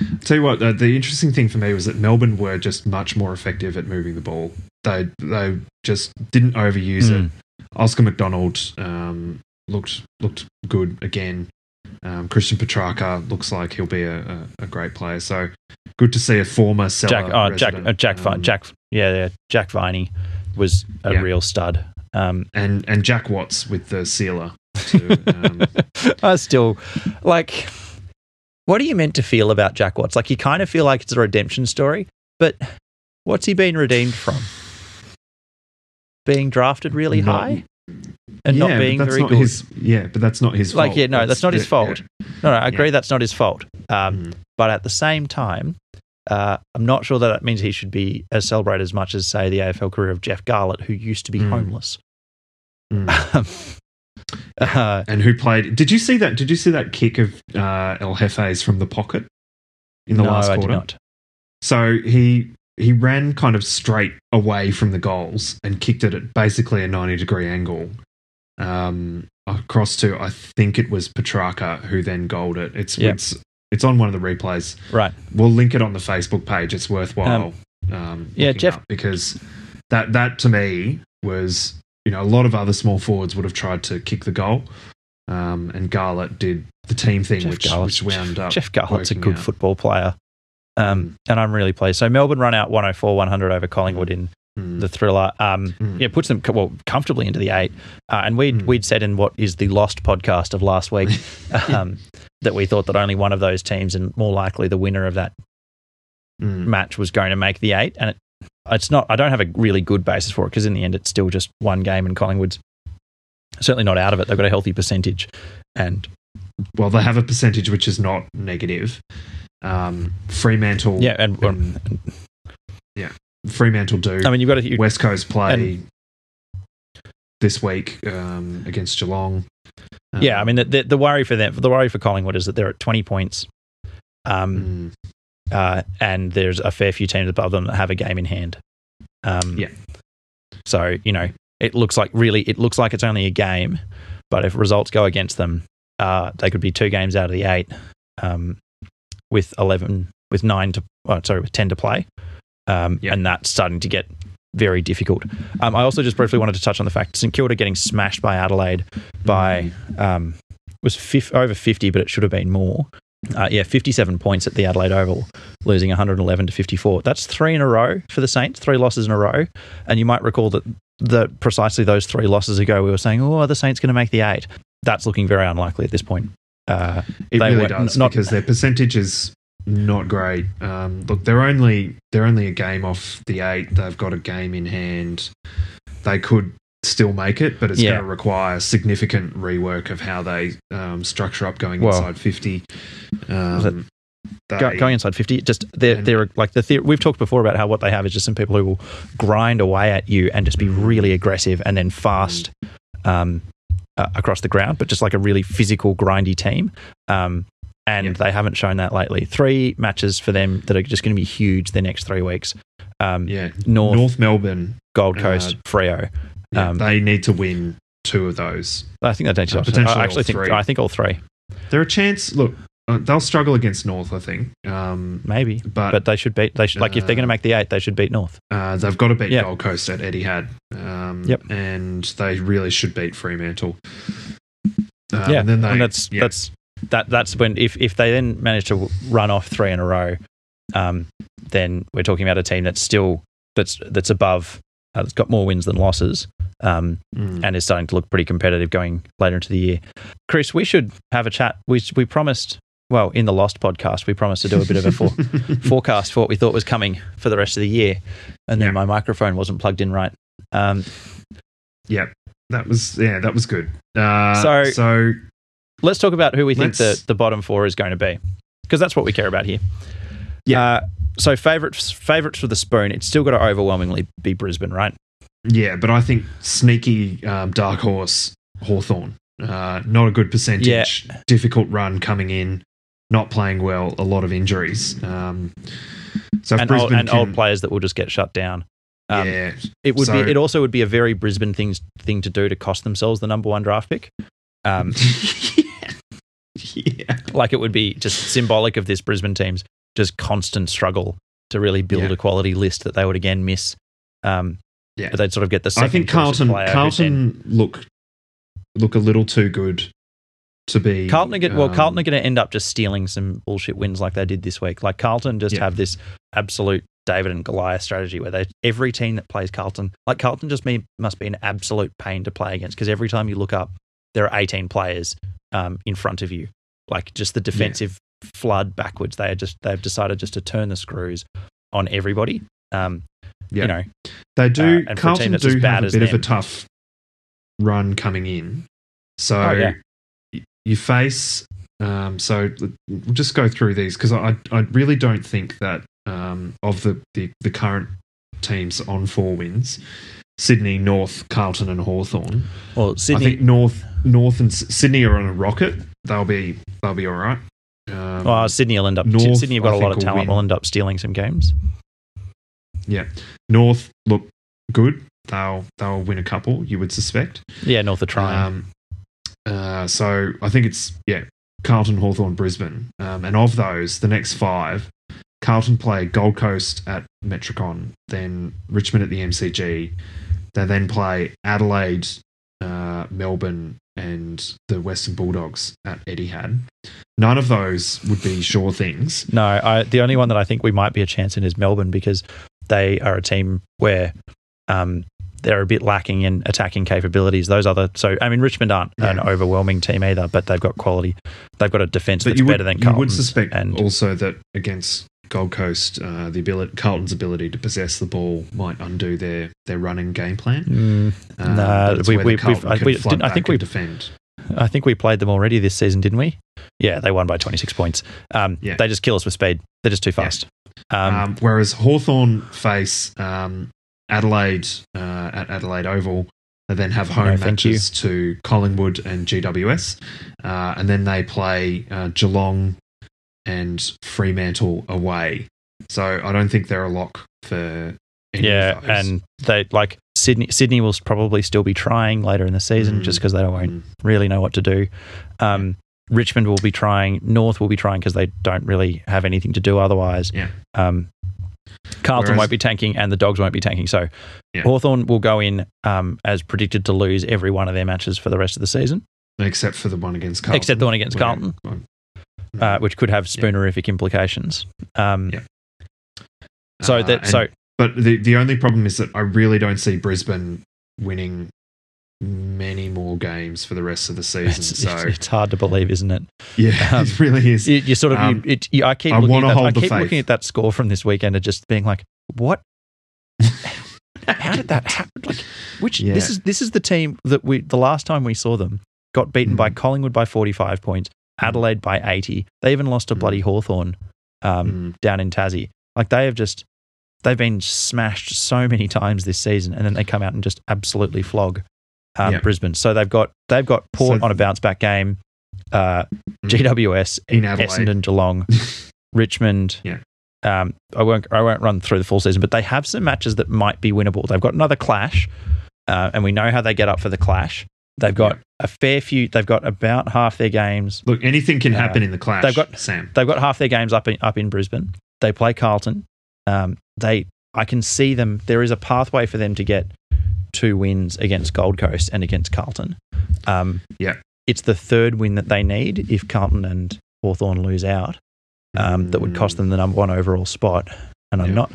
I'll tell you what, uh, the interesting thing for me was that Melbourne were just much more effective at moving the ball. They they just didn't overuse mm. it. Oscar McDonald um, looked looked good again. Um, Christian Petrarca looks like he'll be a, a, a great player. So good to see a former Cellar Jack, oh, Jack, uh, Jack, um, Jack, yeah, yeah, Jack Viney was a yeah. real stud. Um, and and Jack Watts with the sealer. Too, um. I still like. What are you meant to feel about Jack Watts? Like, you kind of feel like it's a redemption story, but what's he been redeemed from? Being drafted really not, high and yeah, not being very not good. His, yeah, but that's not his. Like, fault. yeah, no, that's, that's not his fault. Yeah. No, no, I agree. Yeah. That's not his fault. Um, mm. But at the same time, uh, I'm not sure that that means he should be as celebrated as much as, say, the A F L career of Jeff Garlett, who used to be mm. homeless. Mm. Uh, and who played? Did you see that? Did you see that kick of uh, El Jefe's from the pocket in the no, last quarter? I did not. So he he ran kind of straight away from the goals and kicked it at basically a ninety degree angle um, across to, I think it was Petrarca, who then goaled it. It's yep. it's it's on one of the replays. Right, we'll link it on the Facebook page. It's worthwhile. Um, um, yeah, Jeff, because that that to me was. You know, a lot of other small forwards would have tried to kick the goal, um, and Garlett did the team thing, Jeff which, which wound up. Jeff Garlett's a good out. football player, um, and I'm really pleased. So Melbourne run out one oh four one hundred over Collingwood in mm. the thriller. Um, mm. Yeah, puts them well comfortably into the eight. Uh, and we'd mm. we'd said in what is the Lost podcast of last week um, that we thought that only one of those teams, and more likely the winner of that mm. match, was going to make the eight, and it. It's not. I don't have a really good basis for it because in the end, it's still just one game, and Collingwood's certainly not out of it. They've got a healthy percentage, and well, they have a percentage which is not negative. Um, Fremantle, yeah, and, and, and yeah, Fremantle do. I mean, you've got a you, West Coast play and, this week um, against Geelong. Um, yeah, I mean, the, the, the worry for them, the worry for Collingwood is that they're at twenty points. Um, mm. Uh, and there's a fair few teams above them that have a game in hand. Um, yeah. So, you know, it looks like really, it looks like it's only a game, but if results go against them, uh, they could be two games out of the eight um, with eleven, with nine to, oh, sorry, with ten to play. Um, yeah. And that's starting to get very difficult. Um, I also just briefly wanted to touch on the fact St Kilda getting smashed by Adelaide by, um, was fif- over fifty, but it should have been more. Uh, yeah, fifty-seven points at the Adelaide Oval, losing one eleven to fifty-four. That's three in a row for the Saints, three losses in a row. And you might recall that the, precisely those three losses ago, we were saying, oh, are the Saints going to make the eight? That's looking very unlikely at this point. Uh, it they really does, n- not- because their percentage is not great. Um, look, they're only they're only a game off the eight. They've got a game in hand. They could still make it, but it's yeah. going to require significant rework of how they um, structure up going well, inside fifty. Um, they, going inside fifty, just they're, they're like the theory, we've talked before about how what they have is just some people who will grind away at you and just be really aggressive and then fast um, uh, across the ground, but just like a really physical, grindy team. Um, and yeah. they haven't shown that lately. Three matches for them that are just going to be huge the next three weeks. Um, yeah, North, North Melbourne, Gold Coast, uh, Freo. Yeah, um, they need to win two of those. I think they need to. Uh, potentially I actually all think three. I think all three. There are a chance. Look, uh, they'll struggle against North. I think um, maybe, but, but they should beat. They should, like uh, if they're going to make the eight, they should beat North. Uh, they've got to beat yep. Gold Coast at Etihad. Um, yep, and they really should beat Fremantle. Uh, yeah, and, then they, and that's yeah. that's that that's when if if they then manage to run off three in a row, um, then we're talking about a team that's still that's that's above. Uh, it's got more wins than losses um, mm. and is starting to look pretty competitive going later into the year. Chris, we should have a chat. We we promised, well, in the Lost podcast, we promised to do a bit of a for, forecast for what we thought was coming for the rest of the year. And then yeah. my microphone wasn't plugged in right. Um, yeah, that was yeah, that was good. Uh, so, so let's talk about who we think the, the bottom four is going to be, because that's what we care about here. Yeah. Uh, So favourites favourites for the spoon, it's still got to overwhelmingly be Brisbane, right? Yeah, but I think sneaky um, dark horse Hawthorn. Uh, not a good percentage, yeah. difficult run coming in, not playing well, a lot of injuries. Um, so and old, and can, old players that will just get shut down. Um, yeah, it would so, be. It also would be a very Brisbane thing thing to do to cost themselves the number one draft pick. Um, yeah. yeah, like it would be just symbolic of this Brisbane team's. Just constant struggle to really build yeah. a quality list that they would again miss. Um, yeah, but they'd sort of get the second. I think Carlton, Carlton look look a little too good to be. Carlton are get, um, well, Carlton are going to end up just stealing some bullshit wins like they did this week. Like Carlton just yeah. have this absolute David and Goliath strategy where they every team that plays Carlton, like Carlton just mean, must be an absolute pain to play against because every time you look up, there are eighteen players um, in front of you. Like just the defensive yeah. flood backwards. They are just, they've decided just to turn the screws on everybody. Um, yeah. You know, they do. Uh, Carlton do as have a bit them. of a tough run coming in. So oh, yeah. y- you face. Um, so we'll just go through these because I I really don't think that um, of the, the the current teams on four wins, Sydney, North, Carlton, and Hawthorn. Well, Sydney, I think North, North and Sydney are on a rocket. They'll be they'll be all right. Um, well, Sydney will end up. North, Sydney have got I a lot of talent. Will, will end up stealing some games. Yeah, North look good. They'll they'll win a couple. You would suspect. Yeah, North are trying. Um, uh, so I think it's yeah. Carlton, Hawthorn, Brisbane. Um, and of those, the next five, Carlton play Gold Coast at Metricon, then Richmond at the M C G. They then play Adelaide, uh, Melbourne, and the Western Bulldogs at Etihad. None of those would be sure things. No, I, the only one that I think we might be a chance in is Melbourne because they are a team where um, they're a bit lacking in attacking capabilities. Those other, so I mean, Richmond aren't yeah. an overwhelming team either, but they've got quality. They've got a defence that's would, better than Carlton. You would suspect and, also that against Gold Coast, uh, the ability, Carlton's ability to possess the ball might undo their their running game plan. Mm, uh, nah, we, we, we've, I, we didn't, I think we defend. I think we played them already this season, didn't we? Yeah, they won by twenty-six points. Um, yeah. They just kill us with speed. They're just too fast. Yeah. Um, um, whereas Hawthorn face. Um, Adelaide uh, at Adelaide Oval. They then have home no, matches to Collingwood and G W S. Uh, and then they play uh, Geelong and Fremantle away. So I don't think they're a lock for any yeah, of those. Yeah, and they, like Sydney Sydney will probably still be trying later in the season mm. just because they don't mm. really know what to do. Um, Richmond will be trying. North will be trying because they don't really have anything to do otherwise. Yeah. Um, Carlton Whereas, won't be tanking and the Dogs won't be tanking. So yeah. Hawthorn will go in um, as predicted to lose every one of their matches for the rest of the season. Except for the one against Carlton. Except the one against Carlton, yeah. uh, which could have spoonerific yeah. implications. Um, yeah. So, uh, that, and, so But the, the only problem is that I really don't see Brisbane winning many more games for the rest of the season. It's, so it's hard to believe, isn't it? Yeah, um, it really is. You, you sort of. Um, you, it, you, I keep, I looking, at that, hold I keep looking at that score from this weekend and just being like, "What? How did that happen? Like, which yeah. this is this is the team that we the last time we saw them got beaten mm. by Collingwood by forty-five points, Adelaide by eighty. They even lost to mm. bloody Hawthorn um, mm. down in Tassie. Like they have just they've been smashed so many times this season, and then they come out and just absolutely flog. Um, yep. Brisbane, so they've got they've got Port so, on a bounce back game, uh, G W S, in Essendon, Geelong, Richmond. Yeah, um, I won't I won't run through the full season, but they have some matches that might be winnable. They've got another clash, uh, and we know how they get up for the clash. They've got yep. a fair few. They've got about half their games. Look, anything can uh, happen in the clash. They've got Sam. They've got half their games up in, up in Brisbane. They play Carlton. Um, they I can see them. There is a pathway for them to get two wins against Gold Coast and against Carlton. Um, yeah. It's the third win that they need if Carlton and Hawthorn lose out um, mm. that would cost them the number one overall spot. And yeah. I'm not...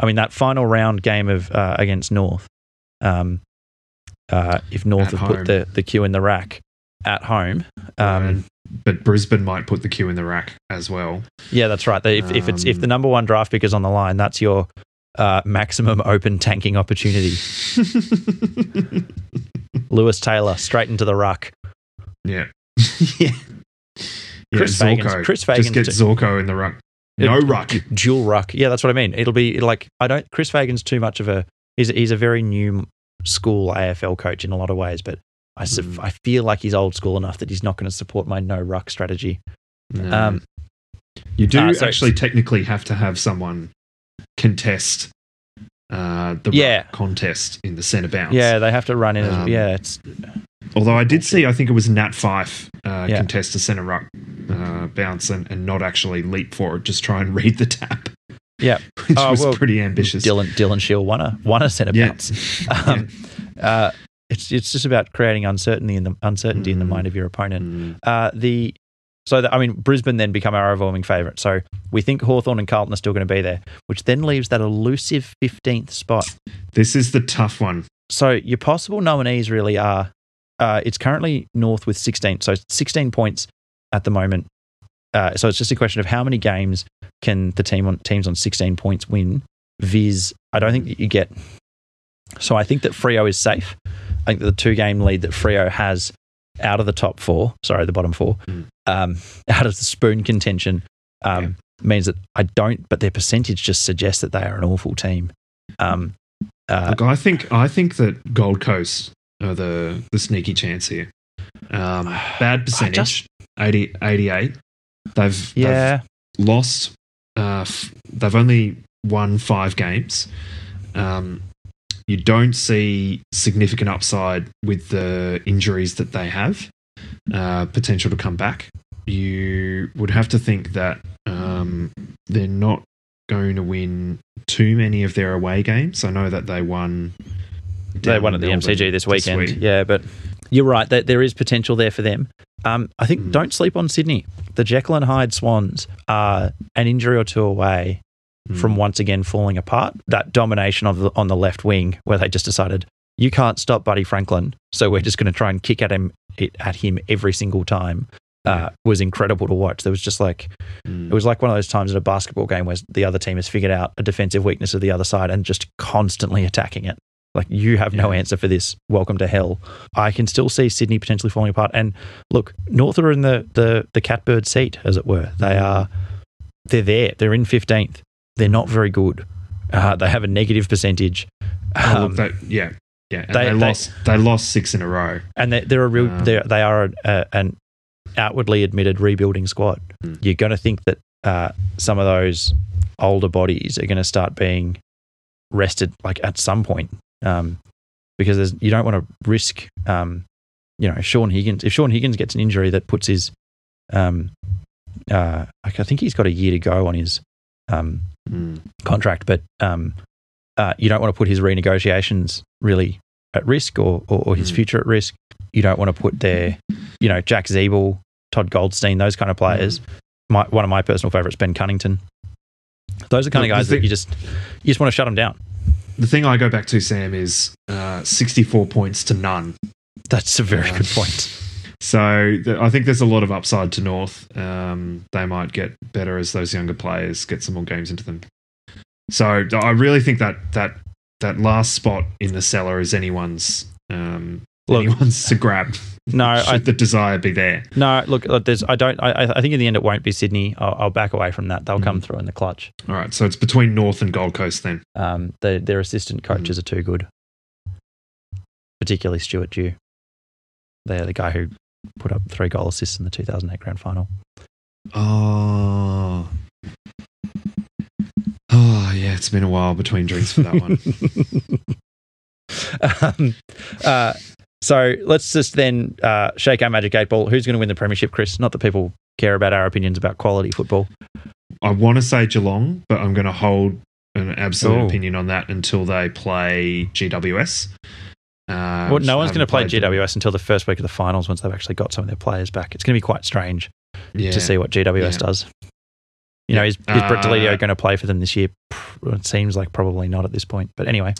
I mean, that final round game of uh, against North, um, uh, if North at have home. put the, the queue in the rack at home... Um, but Brisbane might put the queue in the rack as well. Yeah, that's right. If, um, if, it's, if the number one draft pick is on the line, that's your... Uh, maximum open tanking opportunity. Lewis Taylor straight into the ruck. Yeah, yeah. Chris yeah, Fagan. Chris Fagan. Just get Zorko in the ruck. No it, ruck. Dual ruck. Yeah, that's what I mean. It'll be it'll like I don't. Chris Fagan's too much of a. He's he's a very new school A F L coach in a lot of ways, but I mm. I feel like he's old school enough that he's not going to support my no ruck strategy. No. Um, you do uh, so actually technically have to have someone. Contest uh, the yeah. contest in the centre bounce. Yeah, they have to run in. Um, yeah, it's. Although I did see, I think it was Nat Fyfe uh, yeah. contest a centre ruck uh, bounce and, and not actually leap for it, just try and read the tap. Yeah, which oh, was well, pretty ambitious. Dylan Dylan Shield won a won a centre yeah. bounce. Um, yeah. uh, it's it's just about creating uncertainty in the uncertainty mm. in the mind of your opponent. Mm. Uh, the So, that, I mean, Brisbane then become our overwhelming favourite. So we think Hawthorn and Carlton are still going to be there, which then leaves that elusive fifteenth spot. This is the tough one. So your possible nominees really are, uh, it's currently North with sixteen. So sixteen points at the moment. Uh, so it's just a question of how many games can the team on teams on sixteen points win, viz. I don't think that you get. So I think that Freo is safe. I think that the two-game lead that Freo has out of the top four, sorry, the bottom four, mm. um, out of the spoon contention um, okay. means that I don't, but their percentage just suggests that they are an awful team. Um, uh, Look, I think I think that Gold Coast are the, the sneaky chance here. Um, bad percentage, just, eighty, eighty-eight. They've, yeah. they've lost, uh, f- they've only won five games. Um, you don't see significant upside with the injuries that they have, uh, potential to come back. You would have to think that um, they're not going to win too many of their away games. I know that they won. They won at the M C G this weekend. This week. Yeah, but you're right. That there is potential there for them. Um, I think mm. don't sleep on Sydney. The Jekyll and Hyde Swans are an injury or two away from once again falling apart. That domination of the, on the left wing where they just decided, you can't stop Buddy Franklin, so we're just going to try and kick at him it, at him every single time, uh, was incredible to watch. There was just like, mm. it was like one of those times in a basketball game where the other team has figured out a defensive weakness of the other side and just constantly attacking it. Like, you have yeah. no answer for this. Welcome to hell. I can still see Sydney potentially falling apart. And look, North are in the, the, the catbird seat, as it were. They are, they're there. They're in fifteenth. They're not very good. Uh, they have a negative percentage. Um, oh, look, they, yeah, yeah. And they, they lost. They, they lost six in a row. And they, they're a real. Um, they're, they are a, a, an outwardly admitted rebuilding squad. Hmm. You're going to think that uh, some of those older bodies are going to start being rested, like at some point, um, because there's, you don't want to risk. Um, you know, Sean Higgins. If Sean Higgins gets an injury that puts his, um, uh, I think he's got a year to go on his. Um, Mm. contract, but um, uh, you don't want to put his renegotiations really at risk, or, or, or his mm. future at risk. You don't want to put their, you know, Jack Zeeble, Todd Goldstein, those kind of players. Mm. My, one of my personal favourites, Ben Cunnington. Those are kind the, of guys thing, that you just you just want to shut them down. The thing I go back to, Sam, is uh, sixty-four points to none. That's a very uh, good point. So th- I think there's a lot of upside to North. Um, they might get better as those younger players get some more games into them. So I really think that that, that last spot in the cellar is anyone's um, look, anyone's to grab. No, should I, the desire be there? No, look, look there's. I don't. I, I think in the end it won't be Sydney. I'll, I'll back away from that. They'll mm. come through in the clutch. All right. So it's between North and Gold Coast then. Um, the, their assistant coaches mm. are too good, particularly Stuart Dew. They're the guy who put up three goal assists in the two thousand eight grand final. Oh. Oh, yeah, it's been a while between drinks for that one. um, uh, so let's just then uh, shake our magic eight ball. Who's going to win the premiership, Chris? Not that people care about our opinions about quality football. I want to say Geelong, but I'm going to hold an absolute Ooh. opinion on that until they play G W S. Um, well, no one's going to play G W S until the first week of the finals once they've actually got some of their players back. It's going to be quite strange yeah. to see what G W S yeah. does. You yeah. know, is, is uh, Brett Delidio going to play for them this year? It seems like probably not at this point. But anyway.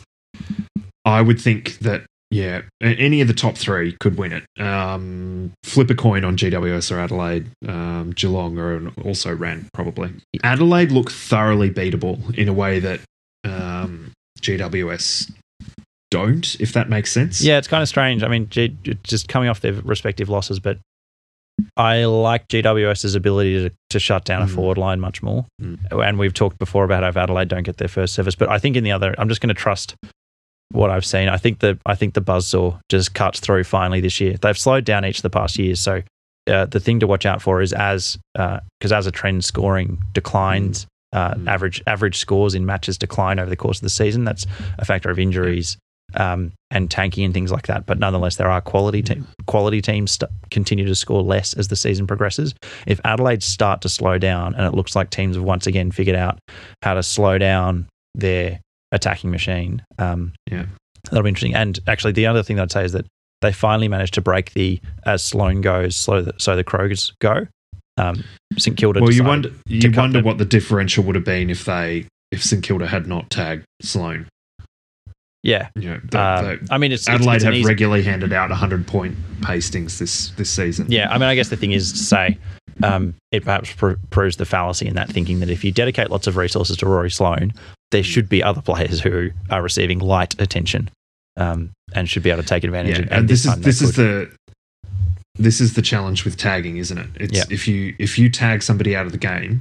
I would think that, yeah, any of the top three could win it. Um, flip a coin on G W S or Adelaide. Um, Geelong or also ran, probably. Adelaide look thoroughly beatable in a way that um, G W S... don't, if that makes sense. Yeah, it's kind of strange. I mean, G- just coming off their respective losses, but I like G W S's ability to, to shut down mm. a forward line much more. Mm. And we've talked before about how if Adelaide don't get their first service, but I think in the other, I'm just going to trust what I've seen. I think the I think the buzzsaw just cuts through finally this year. They've slowed down each of the past years, so uh, the thing to watch out for is as because uh, as a trend, scoring declines, uh, mm. average average scores in matches decline over the course of the season. That's a factor of injuries. Um, and tanking and things like that. But nonetheless, there are quality te- quality teams st- continue to score less as the season progresses. If Adelaide start to slow down, and it looks like teams have once again figured out how to slow down their attacking machine, um, yeah. that'll be interesting. And actually, the other thing that I'd say is that they finally managed to break the, as Sloan goes, slow the, so the Crows go. um, St Kilda. Well, you wonder you wonder them. what the differential would have been if they if St Kilda had not tagged Sloane. Yeah, you know, the, um, the I mean, it's, Adelaide it's have easy... regularly handed out hundred-point pastings this this season. Yeah, I mean, I guess the thing is to say um, it perhaps pr- proves the fallacy in that thinking that if you dedicate lots of resources to Rory Sloane, there should be other players who are receiving light attention um, and should be able to take advantage. Yeah, of, and this, this is this is the this is the challenge with tagging, isn't it? It's yeah. if you if you tag somebody out of the game,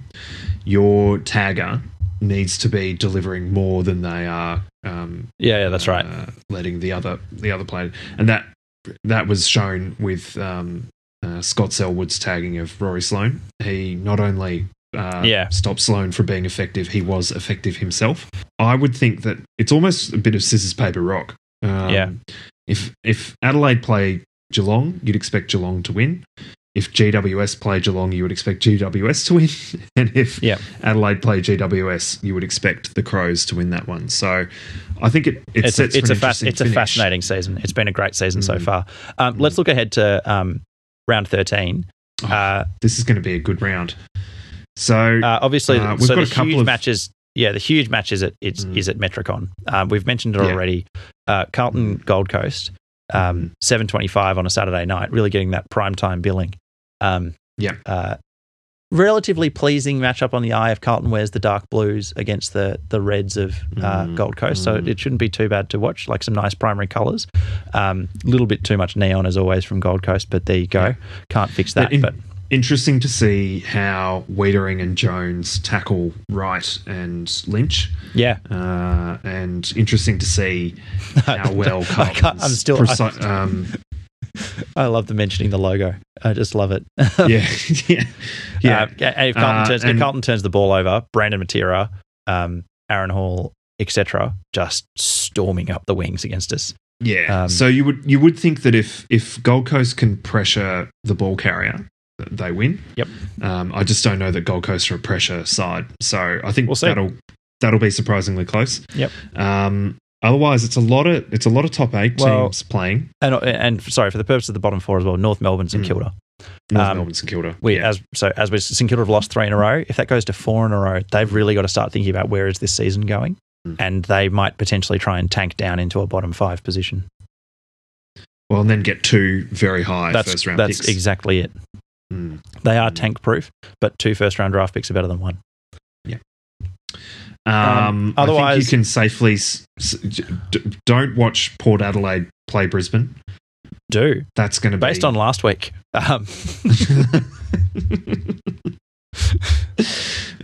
your tagger needs to be delivering more than they are. Um, yeah, yeah, that's right. Uh, letting the other the other player, and that that was shown with um, uh, Scott Selwood's tagging of Rory Sloane. He not only uh, yeah. stopped Sloane from being effective, he was effective himself. I would think that it's almost a bit of scissors paper rock. Um, yeah. If if Adelaide play Geelong, you'd expect Geelong to win. If G W S play Geelong, you would expect G W S to win. And if yep. Adelaide play G W S, you would expect the Crows to win that one. So I think it, it it's sets a, it's, for an a fa- it's a fascinating season. It's been a great season mm. so far. Um, mm. Let's look ahead to um, round thirteen. Oh, uh, this is going to be a good round. So uh, obviously, uh, we've so got a couple huge of matches. Yeah, the huge match is at, it's, mm. is at Metricon. Um, we've mentioned it yeah. already. Uh, Carlton, Gold Coast, um, seven twenty-five on a Saturday night, really getting that primetime billing. Um, yeah. Uh, relatively pleasing matchup on the eye if Carlton wears the dark blues against the the reds of uh, mm, Gold Coast. Mm. So it shouldn't be too bad to watch, like some nice primary colours. A um, little bit too much neon as always from Gold Coast, but there you go. Yeah. Can't fix that. But in- but interesting to see how Wiedering and Jones tackle Wright and Lynch. Yeah. Uh, and interesting to see how well Carlton's... I'm still... Preci- I- um, I love the mentioning the logo. I just love it. yeah, yeah, yeah. Uh, and if Carlton, uh, turns, and if Carlton turns the ball over, Brandon Matera, um, Aaron Hall, et cetera, just storming up the wings against us. Yeah. Um, so you would you would think that if if Gold Coast can pressure the ball carrier, they win. Yep. Um, I just don't know that Gold Coast are a pressure side, so I think we'll that'll that'll be surprisingly close. Yep. Um, Otherwise, it's a lot of it's a lot of top eight well, teams playing, and and sorry for the purpose of the bottom four as well. North Melbourne, St Kilda, North um, Melbourne, St Kilda. We yeah. as so as we St Kilda have lost three in a row. If that goes to four in a row, they've really got to start thinking about where is this season going, mm. and they might potentially try and tank down into a bottom five position. Well, and then get two very high that's, first round. That's picks. exactly it. Mm. They are mm. tank proof, but two first round draft picks are better than one. Yeah. Um, um, otherwise, I think you can safely s- d- don't watch Port Adelaide play Brisbane. Do that's going to be based on last week. Um,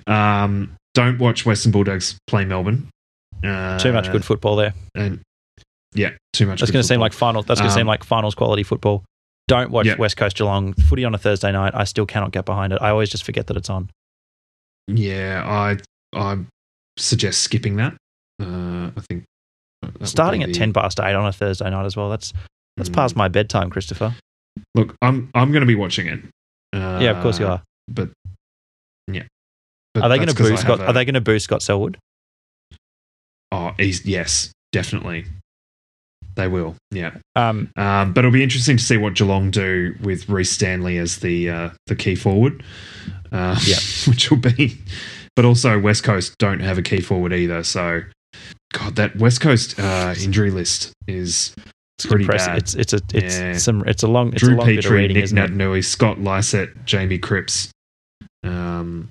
um, don't watch Western Bulldogs play Melbourne. Uh, too much good football there, and yeah, too much. That's going to seem like final. That's going to um, seem like finals quality football. Don't watch yeah. West Coast Geelong footy on a Thursday night. I still cannot get behind it. I always just forget that it's on. Yeah, I I. suggest skipping that. Uh, I think that starting at the... ten past eight on a Thursday night as well. That's that's mm. past my bedtime, Christopher. Look, I'm I'm going to be watching it. Uh, yeah, of course you are. But yeah, but are they going to boo Scott? A... Are they going to boo Scott Selwood? Oh, he's, yes, definitely. They will. Yeah. Um, um, but it'll be interesting to see what Geelong do with Rhys Stanley as the uh, the key forward. Uh, yeah, which will be. But also, West Coast don't have a key forward either. So, God, that West Coast uh, injury list is it's pretty impressive. bad. It's it's a it's yeah. some it's a long it's Drew a long Petrie, bit of reading, Nick Nadnui, Scott Lysett, Jamie Cripps, um,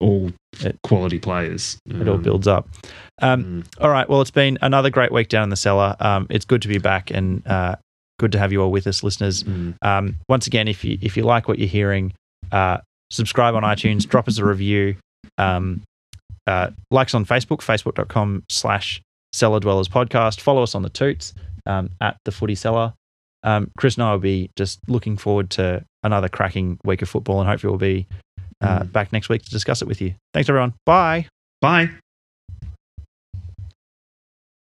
all it, quality players. Um, it all builds up. Um, mm. All right. Well, it's been another great week down in the cellar. Um, it's good to be back and uh, good to have you all with us, listeners. Mm. Um, once again, if you if you like what you're hearing, uh, subscribe on iTunes, drop us a review. Um, uh, like us on Facebook, facebook.com slash Cellar Dwellers Podcast. Follow us on the toots um, at The Footy Cellar. Um, Chris and I will be just looking forward to another cracking week of football and hopefully we'll be uh, mm. back next week to discuss it with you. Thanks, everyone. Bye. Bye.